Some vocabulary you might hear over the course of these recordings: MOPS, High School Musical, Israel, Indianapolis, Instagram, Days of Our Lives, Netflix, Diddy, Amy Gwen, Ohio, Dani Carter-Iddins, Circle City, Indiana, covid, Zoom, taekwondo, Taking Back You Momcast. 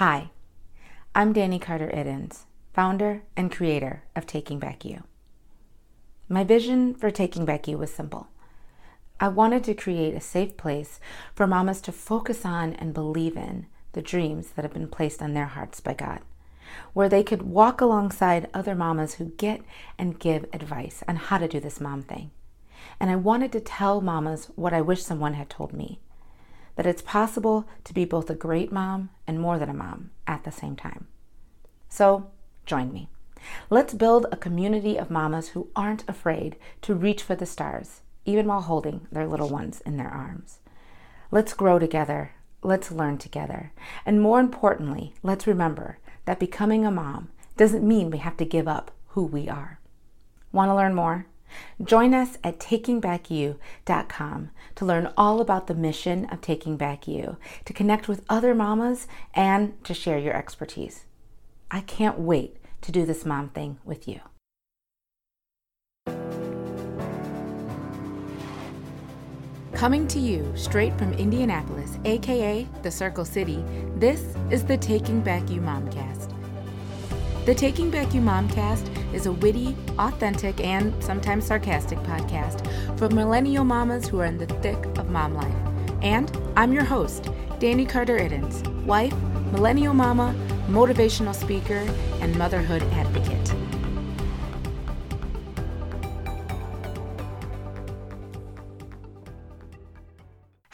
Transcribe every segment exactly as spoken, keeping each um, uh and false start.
Hi, I'm Dani Carter-Iddins, founder and creator of Taking Back You. My vision for Taking Back You was simple. I wanted to create a safe place for mamas to focus on and believe in the dreams that have been placed on their hearts by God, where they could walk alongside other mamas who get and give advice on how to do this mom thing. And I wanted to tell mamas what I wish someone had told me, that it's possible to be both a great mom and more than a mom at the same time. So join me. Let's build a community of mamas who aren't afraid to reach for the stars, even while holding their little ones in their arms. Let's grow together. Let's learn together. And more importantly, let's remember that becoming a mom doesn't mean we have to give up who we are. Want to learn more? Join us at taking back you dot com to learn all about the mission of Taking Back You, to connect with other mamas, and to share your expertise. I can't wait to do this mom thing with you. Coming to you straight from Indianapolis, aka the Circle City, this is the Taking Back You Momcast. The Taking Back You Momcast is a witty, authentic, and sometimes sarcastic podcast for millennial mamas who are in the thick of mom life. And I'm your host, Dani Carter-Iddins, wife, millennial mama, motivational speaker, and motherhood advocate.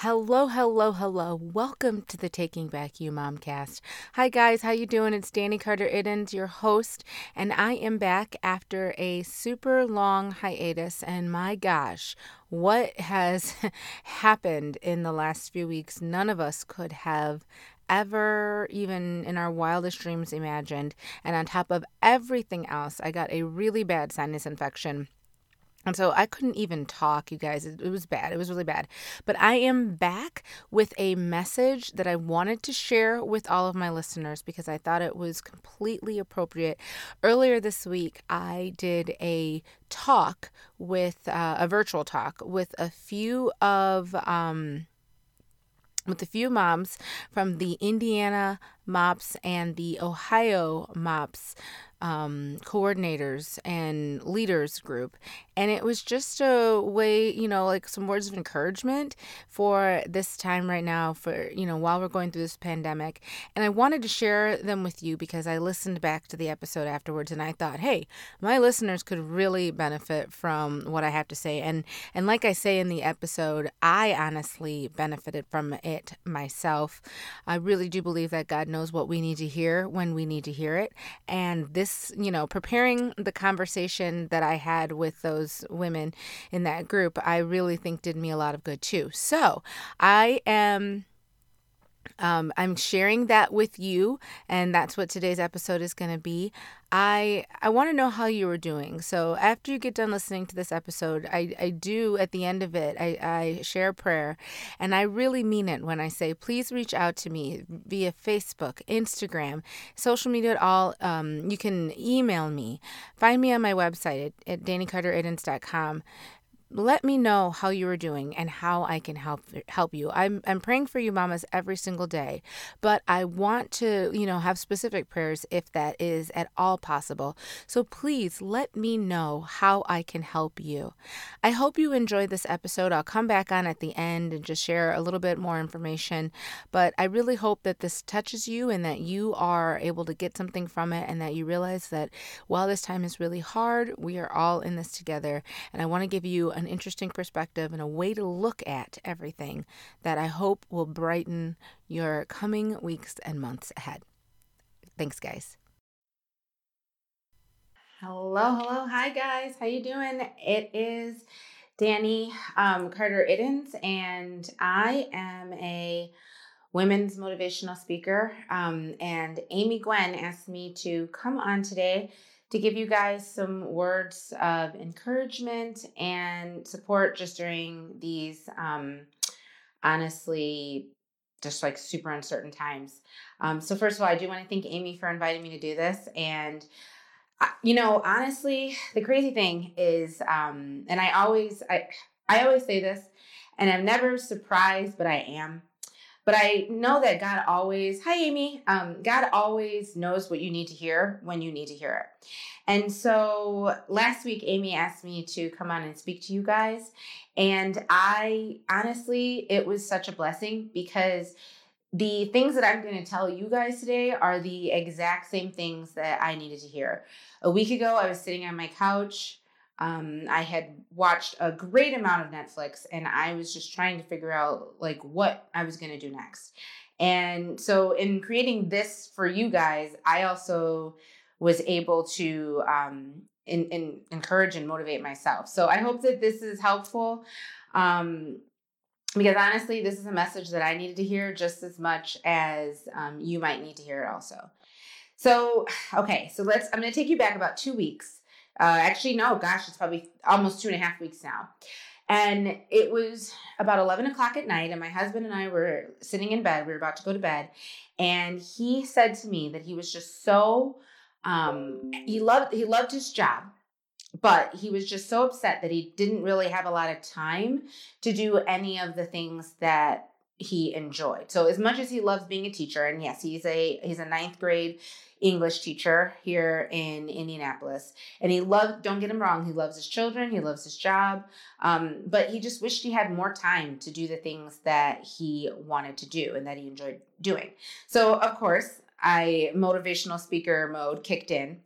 Hello, hello, hello. Welcome to the Taking Back You Momcast. Hi guys, how you doing? It's Dani Carter-Iddins, your host, and I am back after a super long hiatus, and my gosh, what has happened in the last few weeks none of us could have ever, even in our wildest dreams, imagined. And on top of everything else, I got a really bad sinus infection. And so I couldn't even talk, you guys. It was bad. It was really bad. But I am back with a message that I wanted to share with all of my listeners because I thought it was completely appropriate. Earlier this week, I did a talk with, uh, a virtual talk with a few of... Um, with a few moms from the Indiana MOPS and the Ohio MOPS um, coordinators and leaders group. And it was just a way, you know, like some words of encouragement for this time right now for, you know, while we're going through this pandemic. And I wanted to share them with you because I listened back to the episode afterwards and I thought, hey, my listeners could really benefit from what I have to say. And, and like I say in the episode, I honestly benefited from it myself. I really do believe that God knows what we need to hear when we need to hear it. And this, you know, preparing the conversation that I had with those women in that group, I really think did me a lot of good too. So I am... Um, I'm sharing that with you, and that's what today's episode is going to be. I I want to know how you are doing. So after you get done listening to this episode, I, I do, at the end of it, I, I share a prayer, and I really mean it when I say, please reach out to me via Facebook, Instagram, social media at all. Um, you can email me. Find me on my website at, at dani carter iddins dot com. Let me know how you are doing and how I can help help you. I'm I'm praying for you mamas every single day, but I want to, you know, have specific prayers if that is at all possible. So please let me know how I can help you. I hope you enjoyed this episode. I'll come back on at the end and just share a little bit more information, but I really hope that this touches you and that you are able to get something from it and that you realize that while this time is really hard, we are all in this together, and I want to give you an interesting perspective and a way to look at everything that I hope will brighten your coming weeks and months ahead. Thanks, guys. Hello, hello. Hi, guys. How you doing? It is Dani um, Carter-Iddins, and I am a women's motivational speaker. Um, and Amy Gwen asked me to come on today to give you guys some words of encouragement and support just during these, um, honestly, just like super uncertain times. Um, so first of all, I do want to thank Amy for inviting me to do this. And, I, you know, honestly, the crazy thing is, um, and I always, I, I always say this, and I'm never surprised, but I am. But I know that God always, hi, Amy, um, God always knows what you need to hear when you need to hear it. And so last week, Amy asked me to come on and speak to you guys. And I honestly, it was such a blessing because the things that I'm going to tell you guys today are the exact same things that I needed to hear. A week ago, I was sitting on my couch. Um, I had watched a great amount of Netflix, and I was just trying to figure out like what I was going to do next. And so in creating this for you guys, I also was able to um, in, in encourage and motivate myself. So I hope that this is helpful. Um, Because honestly, this is a message that I needed to hear just as much as um, you might need to hear it also. So, okay, so let's, I'm going to take you back about two weeks. Uh, actually, no, gosh, it's probably almost two and a half weeks now. And it was about eleven o'clock at night, and my husband and I were sitting in bed. We were about to go to bed. And he said to me that he was just so, um, he loved, he loved his job. But he was just so upset that he didn't really have a lot of time to do any of the things that he enjoyed. So as much as he loves being a teacher, and yes, he's a he's a ninth grade English teacher here in Indianapolis, and he loved, don't get him wrong, he loves his children, he loves his job, um, but he just wished he had more time to do the things that he wanted to do and that he enjoyed doing. So of course, I motivational speaker mode kicked in.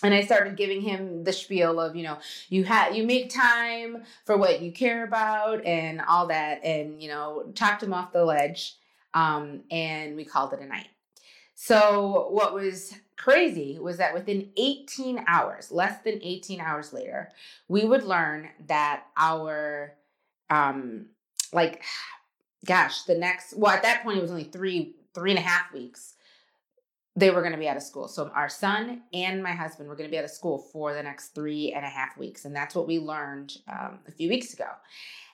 And I started giving him the spiel of, you know, you have, you make time for what you care about and all that. And, you know, talked him off the ledge. Um, and we called it a night. So what was crazy was that within eighteen hours, less than eighteen hours later, we would learn that our, um, like, gosh, the next, well, at that point it was only three, three and a half weeks. They were going to be out of school. So our son and my husband were going to be out of school for the next three and a half weeks. And that's what we learned um, a few weeks ago.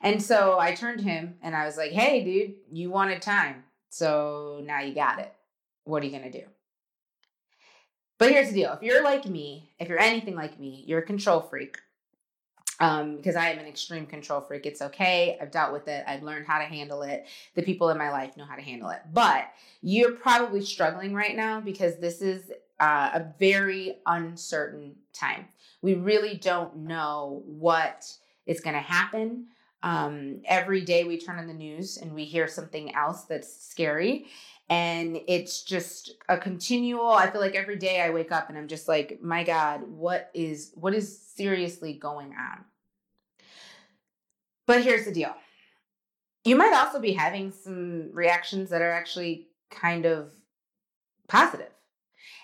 And so I turned to him and I was like, hey, dude, you wanted time. So now you got it. What are you going to do? But here's the deal. If you're like me, if you're anything like me, you're a control freak. Um, because I am an extreme control freak. It's okay. I've dealt with it. I've learned how to handle it. The people in my life know how to handle it. But you're probably struggling right now because this is uh, a very uncertain time. We really don't know what is going to happen. Um, every day we turn on the news and we hear something else that's scary. And it's just a continual, I feel like every day I wake up and I'm just like, my God, what is, what is seriously going on? But here's the deal. You might also be having some reactions that are actually kind of positive.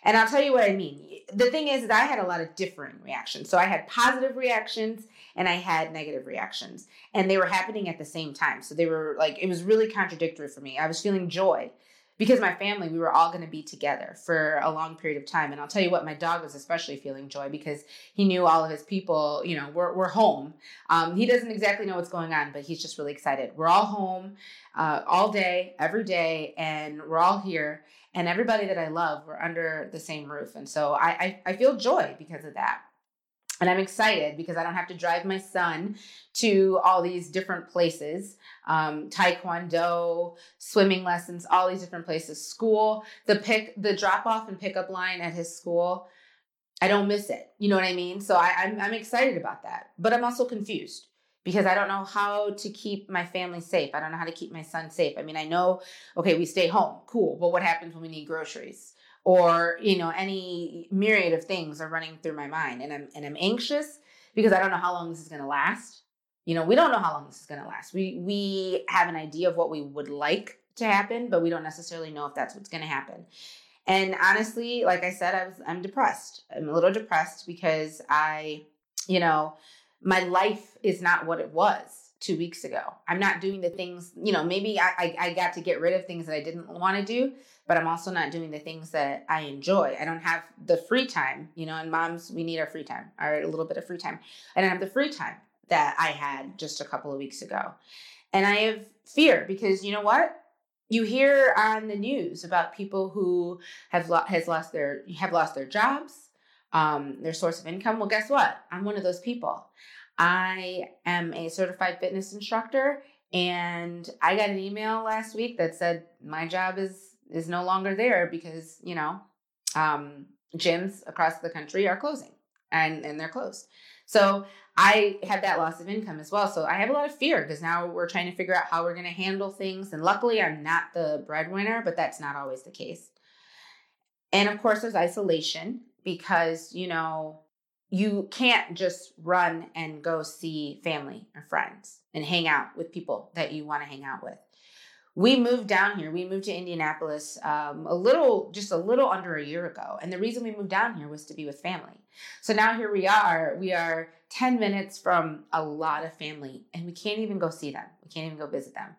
And I'll tell you what I mean. The thing is, is I had a lot of differing reactions. So I had positive reactions and I had negative reactions, and they were happening at the same time. So they were like, it was really contradictory for me. I was feeling joy. Because my family, we were all going to be together for a long period of time. And I'll tell you what, my dog was especially feeling joy because he knew all of his people, you know, we're, we're home. Um, he doesn't exactly know what's going on, but he's just really excited. We're all home uh, all day, every day, and we're all here. And everybody that I love, we're under the same roof. And so I, I, I feel joy because of that. And I'm excited because I don't have to drive my son to all these different places, um, taekwondo, swimming lessons, all these different places, school, the pick, the drop off and pickup line at his school. I don't miss it. You know what I mean? So I, I'm, I'm excited about that, but I'm also confused because I don't know how to keep my family safe. I don't know how to keep my son safe. I mean, I know, okay, we stay home, cool. But what happens when we need groceries? Or, you know, any myriad of things are running through my mind. And I'm and I'm anxious because I don't know how long this is going to last. You know, we don't know how long this is going to last. We we have an idea of what we would like to happen, but we don't necessarily know if that's what's going to happen. And honestly, like I said, I was I'm depressed. I'm a little depressed because I, you know, my life is not what it was two weeks ago. I'm not doing the things, you know, maybe I, I, I got to get rid of things that I didn't want to do, but I'm also not doing the things that I enjoy. I don't have the free time, you know, and moms, we need our free time, or a little bit of free time. I don't have the free time that I had just a couple of weeks ago. And I have fear because you know what? You hear on the news about people who have, lo- has lost their, have lost their jobs, um, their source of income. Well, guess what? I'm one of those people. I am a certified fitness instructor And I got an email last week that said my job is is no longer there because, you know, um, gyms across the country are closing and, and they're closed. So I have that loss of income as well. So I have a lot of fear because now we're trying to figure out how we're going to handle things. And luckily, I'm not the breadwinner, but that's not always the case. And of course, there's isolation because, you know, you can't just run and go see family or friends and hang out with people that you want to hang out with. We moved down here. We moved to Indianapolis um, a little, just a little under a year ago. And the reason we moved down here was to be with family. So now here we are. We are ten minutes from a lot of family and we can't even go see them. We can't even go visit them.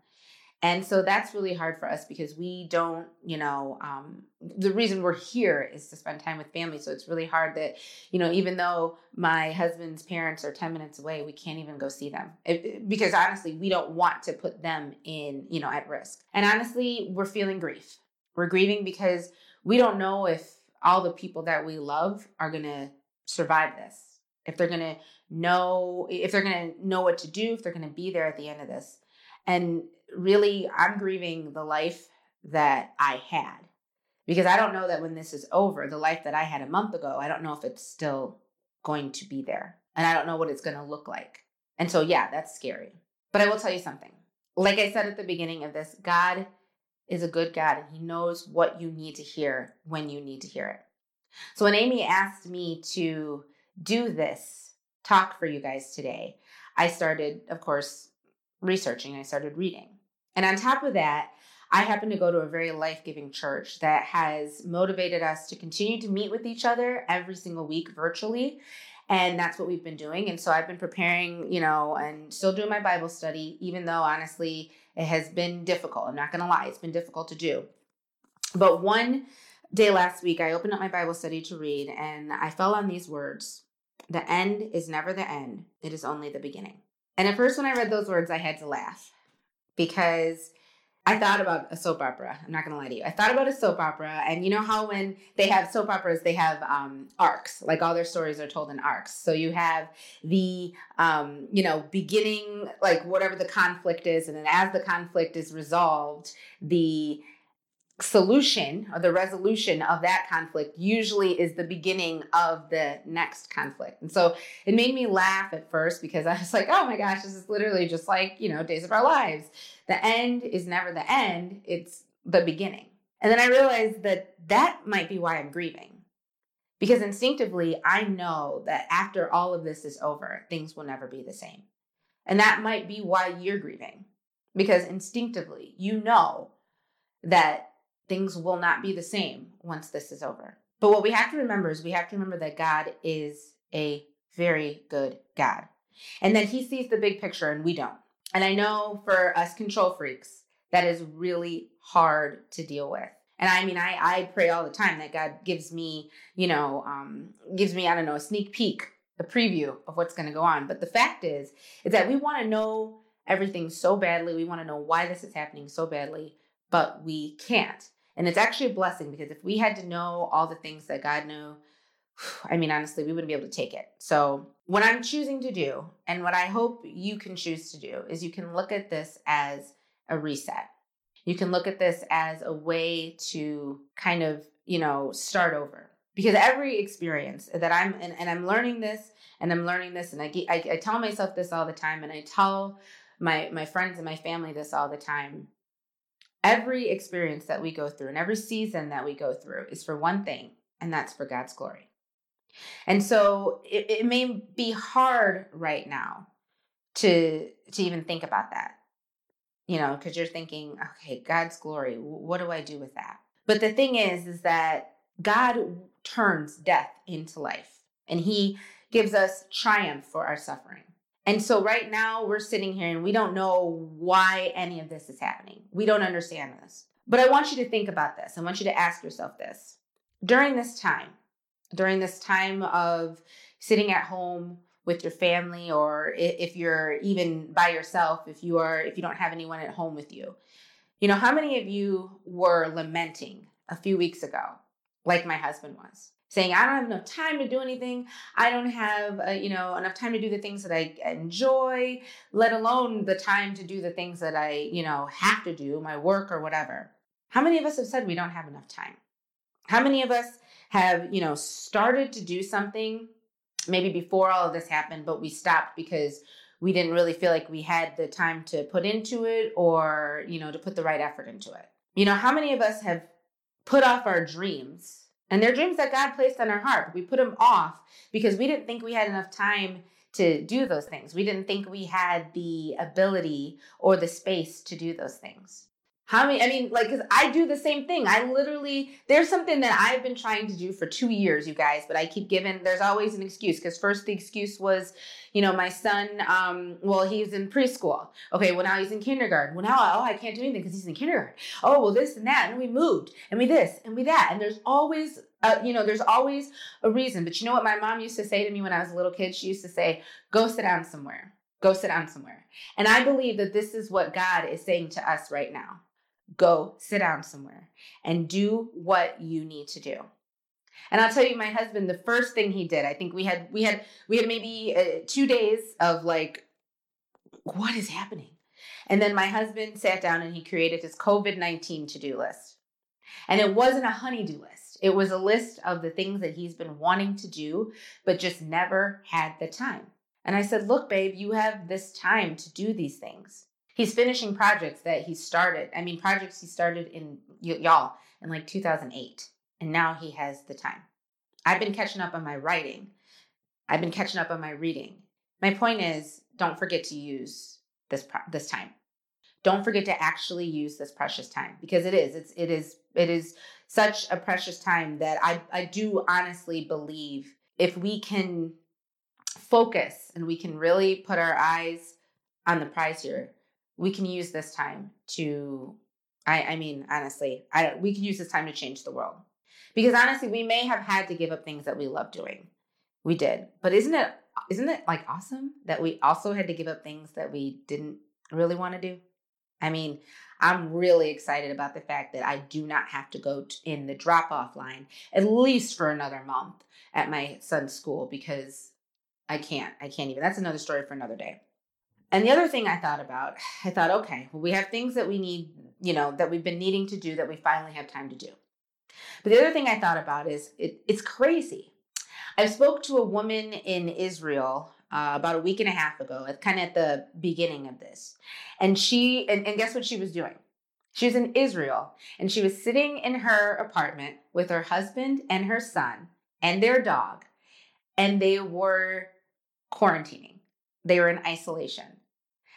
And so that's really hard for us because we don't, you know, um, the reason we're here is to spend time with family. So it's really hard that, you know, even though my husband's parents are ten minutes away, we can't even go see them it, it, because honestly, we don't want to put them in, you know, at risk. And honestly, we're feeling grief. We're grieving because we don't know if all the people that we love are going to survive this, if they're going to know, if they're going to know what to do, if they're going to be there at the end of this. And really, I'm grieving the life that I had because I don't know that when this is over, the life that I had a month ago, I don't know if it's still going to be there and I don't know what it's going to look like. And so, yeah, that's scary. But I will tell you something. Like I said at the beginning of this, God is a good God and he knows what you need to hear when you need to hear it. So when Amy asked me to do this talk for you guys today, I started, of course, researching. I started reading. And on top of that, I happen to go to a very life-giving church that has motivated us to continue to meet with each other every single week virtually. And that's what we've been doing. And so I've been preparing, you know, and still doing my Bible study, even though honestly, it has been difficult. I'm not going to lie. It's been difficult to do. But one day last week, I opened up my Bible study to read and I fell on these words. The end is never the end. It is only the beginning. And at first when I read those words, I had to laugh because I thought about a soap opera. I'm not going to lie to you. I thought about a soap opera. And you know how when they have soap operas, they have um, arcs, like all their stories are told in arcs. So you have the, um, you know, beginning, like whatever the conflict is. And then as the conflict is resolved, the solution or the resolution of that conflict usually is the beginning of the next conflict. And so it made me laugh at first because I was like, oh my gosh, this is literally just like, you know, Days of Our Lives. The end is never the end. It's the beginning. And then I realized that that might be why I'm grieving because instinctively I know that after all of this is over, things will never be the same. And that might be why you're grieving because instinctively, you know that things will not be the same once this is over. But what we have to remember is we have to remember that God is a very good God and that he sees the big picture and we don't. And I know for us control freaks, that is really hard to deal with. And I mean, I, I pray all the time that God gives me, you know, um, gives me, I don't know, a sneak peek, a preview of what's going to go on. But the fact is, is that we want to know everything so badly. We want to know why this is happening so badly, but we can't. And it's actually a blessing because if we had to know all the things that God knew, I mean, honestly, we wouldn't be able to take it. So what I'm choosing to do and what I hope you can choose to do is you can look at this as a reset. You can look at this as a way to kind of, you know, start over. Because every experience that I'm, and, and I'm learning this and I'm learning this and I, I, I tell myself this all the time and I tell my, my friends and my family this all the time. Every experience that we go through and every season that we go through is for one thing, and that's for God's glory. And so it, it may be hard right now to, to even think about that, you know, because you're thinking, okay, God's glory, what do I do with that? But the thing is, is that God turns death into life, and he gives us triumph for our suffering. And so right now we're sitting here and we don't know why any of this is happening. We don't understand this. But I want you to think about this. I want you to ask yourself this. During this time, during this time of sitting at home with your family, or if you're even by yourself, if you are, if you don't have anyone at home with you, you know, how many of you were lamenting a few weeks ago, like my husband was? saying, I don't have enough time to do anything. I don't have, uh, you know, enough time to do the things that I enjoy, let alone the time to do the things that I, you know, have to do, my work or whatever. How many of us have said we don't have enough time? How many of us have, you know, started to do something maybe before all of this happened, but we stopped because we didn't really feel like we had the time to put into it or, you know, to put the right effort into it. You know, how many of us have put off our dreams, and they're dreams that God placed on our heart. We put them off because we didn't think we had enough time to do those things. We didn't think we had the ability or the space to do those things. How many, I mean, like, because I do the same thing. I literally, there's something that I've been trying to do for two years, you guys, but I keep giving, there's always an excuse. Because first the excuse was, you know, my son, um, well, he's in preschool. Okay, well, now he's in kindergarten. Well, now, oh, I can't do anything because he's in kindergarten. Oh, well, this and that, and we moved, and we this, and we that. And there's always, uh, you know, there's always a reason. But you know what my mom used to say to me when I was a little kid? She used to say, go sit down somewhere. Go sit down somewhere. And I believe that this is what God is saying to us right now. Go sit down somewhere and do what you need to do. And I'll tell you, my husband, the first thing he did, I think we had, we had, we had maybe uh, two days of like, what is happening? And then my husband sat down and he created his covid nineteen to-do list. And it wasn't a honey-do list. It was a list of the things that he's been wanting to do, but just never had the time. And I said, look, babe, you have this time to do these things. He's finishing projects that he started. I mean, projects he started in, y- y'all, in like two thousand eight. And now he has the time. I've been catching up on my writing. I've been catching up on my reading. My point is, don't forget to use this pro- this time. Don't forget to actually use this precious time, because it is. It's it is it is such a precious time that I I do honestly believe if we can focus and we can really put our eyes on the prize here, we can use this time to, I, I mean, honestly, I, we can use this time to change the world. Because honestly, we may have had to give up things that we love doing. We did. But isn't it, isn't it like awesome that we also had to give up things that we didn't really want to do? I mean, I'm really excited about the fact that I do not have to go t- in the drop-off line, at least for another month at my son's school, because I can't, I can't even. That's another story for another day. And the other thing I thought about, I thought, okay, well, we have things that we need, you know, that we've been needing to do that we finally have time to do. But the other thing I thought about is it, it's crazy. I spoke to a woman in Israel uh, about a week and a half ago, kind of at the beginning of this. And she, and, and guess what she was doing? She was in Israel and she was sitting in her apartment with her husband and her son and their dog. And they were quarantining. They were in isolation.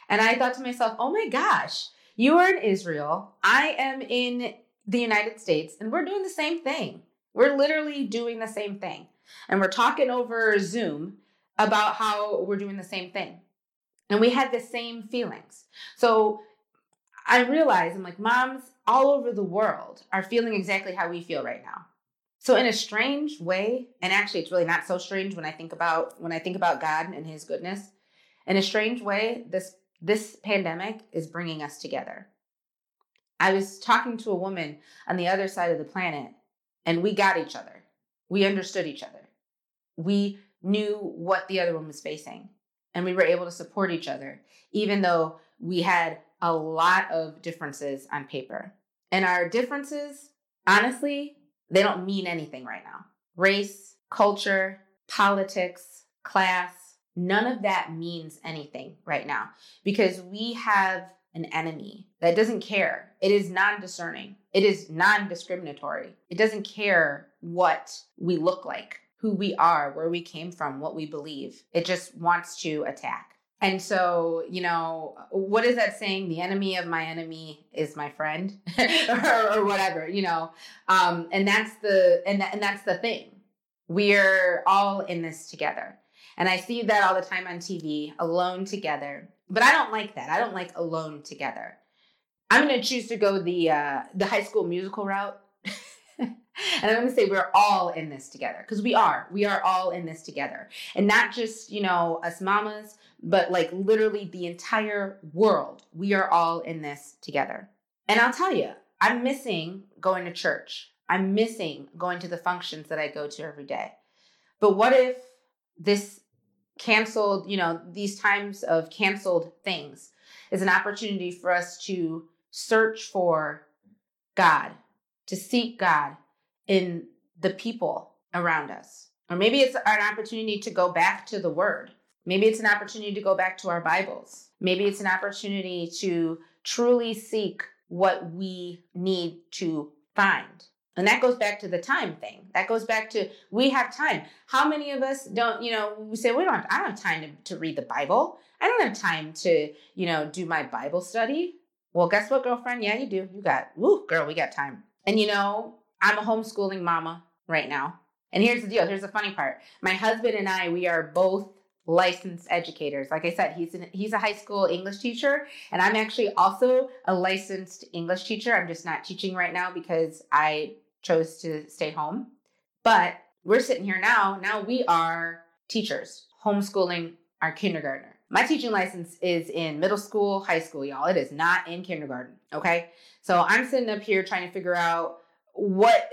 And I thought to myself, oh my gosh, you are in Israel. I am in the United States, and we're doing the same thing. We're literally doing the same thing. And we're talking over Zoom about how we're doing the same thing. And we had the same feelings. So I realized, I'm like, moms all over the world are feeling exactly how we feel right now. So in a strange way, and actually it's really not so strange when I think about when I think about God and his goodness, in a strange way, this this pandemic is bringing us together. I was talking to a woman on the other side of the planet, and we got each other. We understood each other. We knew what the other one was facing, and we were able to support each other, even though we had a lot of differences on paper. And our differences, honestly, they don't mean anything right now. Race, culture, politics, class, none of that means anything right now, because we have an enemy that doesn't care. It is non-discerning. It is non-discriminatory. It doesn't care what we look like, who we are, where we came from, what we believe. It just wants to attack. And so, you know, what is that saying? The enemy of my enemy is my friend or, or whatever, you know, um, and that's the and, th- and that's the thing. We're all in this together. And I see that all the time on T V, alone together. But I don't like that. I don't like alone together. I'm going to choose to go the uh, the High School Musical route. And I'm going to say we're all in this together, because we are. We are all in this together. And not just, you know, us mamas, but like literally the entire world. We are all in this together. And I'll tell you, I'm missing going to church. I'm missing going to the functions that I go to every day. But what if this canceled, you know, these times of canceled things is an opportunity for us to search for God, to seek God in the people around us? Or maybe it's an opportunity to go back to the Word. Maybe it's an opportunity to go back to our Bibles. Maybe it's an opportunity to truly seek what we need to find. And that goes back to the time thing. That goes back to, we have time. How many of us don't, you know, we say, we don't have, I don't have time to, to read the Bible. I don't have time to, you know, do my Bible study. Well, guess what, girlfriend? Yeah, you do. You got, woo, girl, we got time. And you know, I'm a homeschooling mama right now. And here's the deal. Here's the funny part. My husband and I, we are both licensed educators. Like I said, he's an, he's a high school English teacher, and I'm actually also a licensed English teacher. I'm just not teaching right now because I chose to stay home. But we're sitting here now. Now we are teachers homeschooling our kindergartner. My teaching license is in middle school, high school, y'all. It is not in kindergarten, okay? So I'm sitting up here trying to figure out what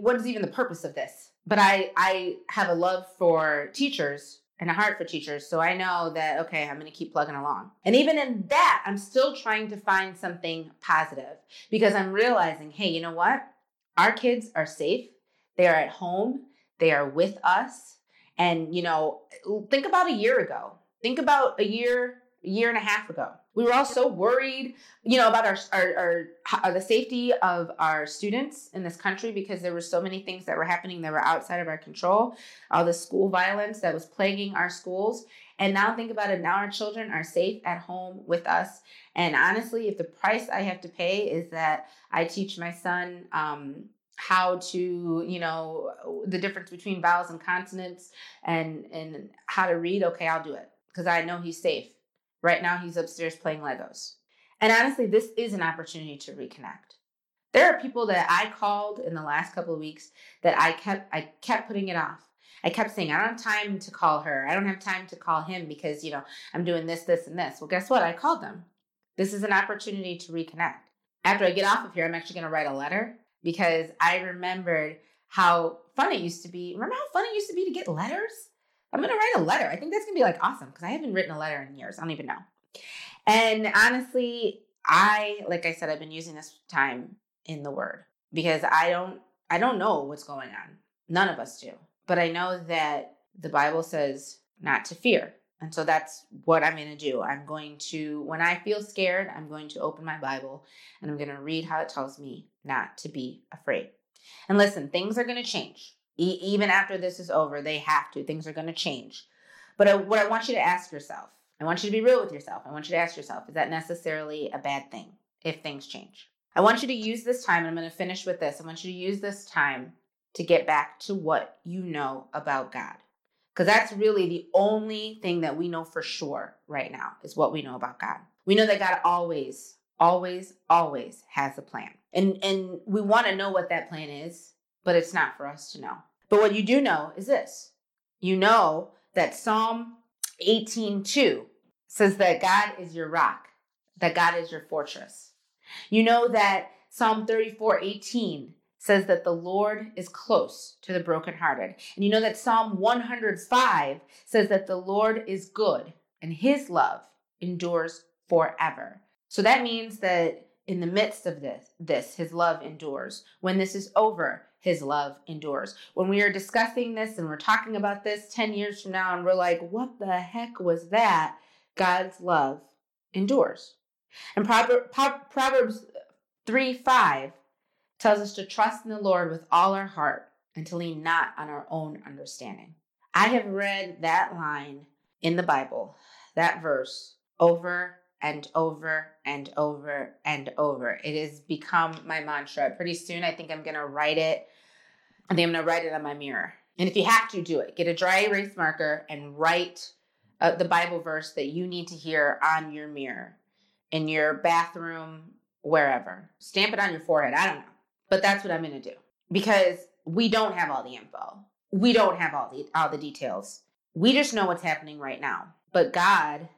what is even the purpose of this. But I, I have a love for teachers and a heart for teachers. So I know that, okay, I'm going to keep plugging along. And even in that, I'm still trying to find something positive because I'm realizing, hey, you know what? Our kids are safe. They are at home. They are with us. And, you know, think about a year ago. Think about a year, a year and a half ago. We were all so worried, you know, about our, our, our the safety of our students in this country because there were so many things that were happening that were outside of our control, all the school violence that was plaguing our schools. And now think about it. Now our children are safe at home with us. And honestly, if the price I have to pay is that I teach my son um, how to, you know, the difference between vowels and consonants and, and how to read, okay, I'll do it because I know he's safe. Right now, he's upstairs playing Legos. And honestly, this is an opportunity to reconnect. There are people that I called in the last couple of weeks that I kept I kept putting it off. I kept saying, I don't have time to call her. I don't have time to call him because, you know, I'm doing this, this, and this. Well, guess what? I called them. This is an opportunity to reconnect. After I get off of here, I'm actually going to write a letter because I remembered how fun it used to be. Remember how fun it used to be to get letters? I'm going to write a letter. I think that's going to be like awesome because I haven't written a letter in years. I don't even know. And honestly, I, like I said, I've been using this time in the Word because I don't, I don't know what's going on. None of us do. But I know that the Bible says not to fear. And so that's what I'm going to do. I'm going to, when I feel scared, I'm going to open my Bible and I'm going to read how it tells me not to be afraid. And listen, things are going to change. Even after this is over, they have to. Things are going to change. But I, what I want you to ask yourself, I want you to be real with yourself. I want you to ask yourself, is that necessarily a bad thing if things change? I want you to use this time, and I'm going to finish with this. I want you to use this time to get back to what you know about God. Because that's really the only thing that we know for sure right now is what we know about God. We know that God always, always, always has a plan. And, and we want to know what that plan is. But it's not for us to know. But what you do know is this. You know that Psalm eighteen two says that God is your rock, that God is your fortress. You know that Psalm thirty-four eighteen says that the Lord is close to the brokenhearted. And you know that Psalm one hundred five says that the Lord is good and his love endures forever. So that means that in the midst of this, this, his love endures. When this is over, his love endures. When we are discussing this and we're talking about this ten years from now and we're like, what the heck was that? God's love endures. And Proverbs three five tells us to trust in the Lord with all our heart and to lean not on our own understanding. I have read that line in the Bible, that verse, over and over and over and over. It has become my mantra. Pretty soon, I think I'm going to write it. I think I'm going to write it on my mirror. And if you have to, do it. Get a dry erase marker and write uh, the Bible verse that you need to hear on your mirror, in your bathroom, wherever. Stamp it on your forehead. I don't know. But that's what I'm going to do. Because we don't have all the info. We don't have all the all the details. We just know what's happening right now. But God,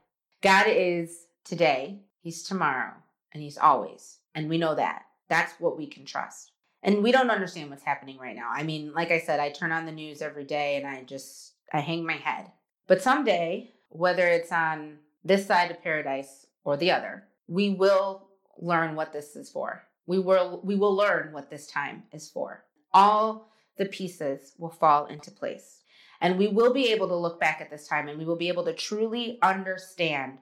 God is today, he's tomorrow, and he's always. And we know that. That's what we can trust. And we don't understand what's happening right now. I mean, like I said, I turn on the news every day and I just, I hang my head. But someday, whether it's on this side of paradise or the other, we will learn what this is for. We will, we will learn what this time is for. All the pieces will fall into place. And we will be able to look back at this time and we will be able to truly understand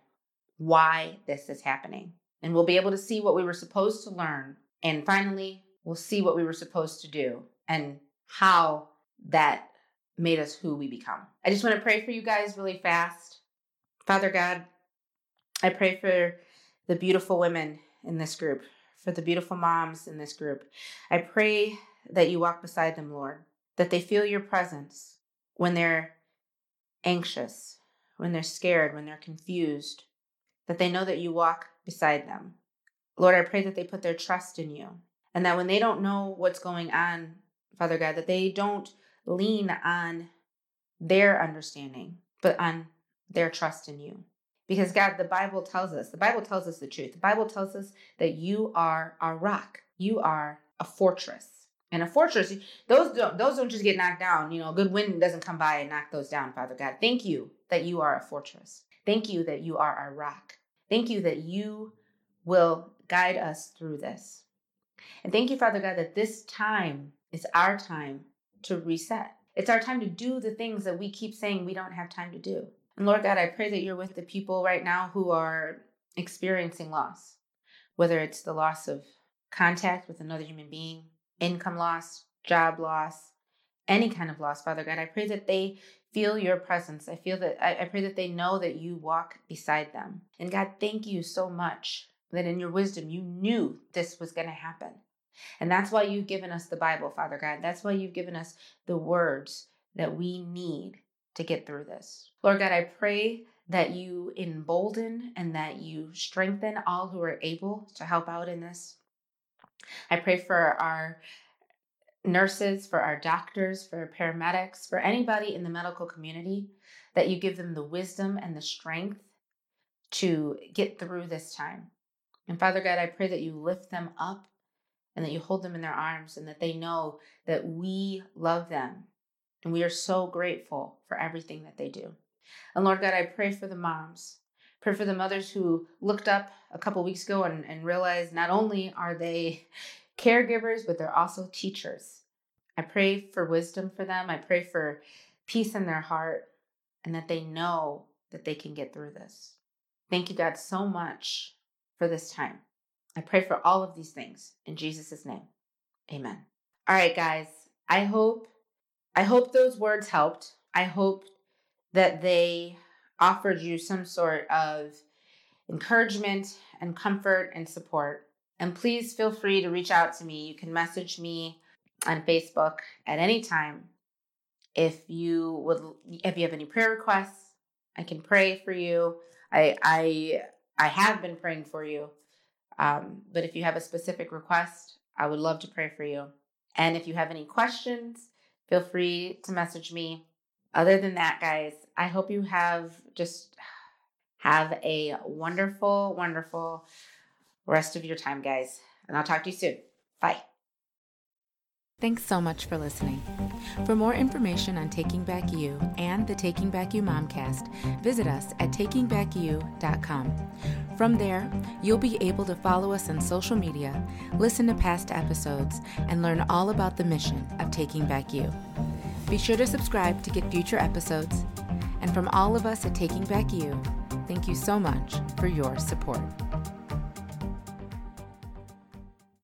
why this is happening. And we'll be able to see what we were supposed to learn. And finally, we'll see what we were supposed to do and how that made us who we become. I just want to pray for you guys really fast. Father God, I pray for the beautiful women in this group, for the beautiful moms in this group. I pray that you walk beside them, Lord, that they feel your presence when they're anxious, when they're scared, when they're confused, that they know that you walk beside them. Lord, I pray that they put their trust in you. And that when they don't know what's going on, Father God, that they don't lean on their understanding, but on their trust in you. Because God, the Bible tells us, the Bible tells us the truth. The Bible tells us that you are our rock. You are a fortress. And a fortress, those don't, those don't just get knocked down. You know, a good wind doesn't come by and knock those down, Father God. Thank you that you are a fortress. Thank you that you are our rock. Thank you that you will guide us through this. And thank you, Father God, that this time is our time to reset. It's our time to do the things that we keep saying we don't have time to do. And Lord God, I pray that you're with the people right now who are experiencing loss, whether it's the loss of contact with another human being, income loss, job loss, any kind of loss, Father God. I pray that they feel your presence. I feel that I, I pray that they know that you walk beside them. And God, thank you so much that in your wisdom, you knew this was going to happen. And that's why you've given us the Bible, Father God. That's why you've given us the words that we need to get through this. Lord God, I pray that you embolden and that you strengthen all who are able to help out in this. I pray for our nurses, for our doctors, for paramedics, for anybody in the medical community, that you give them the wisdom and the strength to get through this time. And Father God, I pray that you lift them up and that you hold them in their arms and that they know that we love them. And we are so grateful for everything that they do. And Lord God, I pray for the moms. Pray for the mothers who looked up a couple weeks ago and, and realized not only are they caregivers, but they're also teachers. I pray for wisdom for them. I pray for peace in their heart and that they know that they can get through this. Thank you, God, so much for this time. I pray for all of these things in Jesus' name. Amen. All right, guys, I hope, I hope those words helped. I hope that they offered you some sort of encouragement and comfort and support. And please feel free to reach out to me. You can message me on Facebook at any time. If you would, if you have any prayer requests, I can pray for you. I, I, I have been praying for you, um, but if you have a specific request, I would love to pray for you. And if you have any questions, feel free to message me. Other than that, guys, I hope you have just have a wonderful, wonderful rest of your time, guys. And I'll talk to you soon. Bye. Thanks so much for listening. For more information on Taking Back You and the Taking Back You Momcast, visit us at taking back you dot com. From there, you'll be able to follow us on social media, listen to past episodes, and learn all about the mission of Taking Back You. Be sure to subscribe to get future episodes. And from all of us at Taking Back You, thank you so much for your support.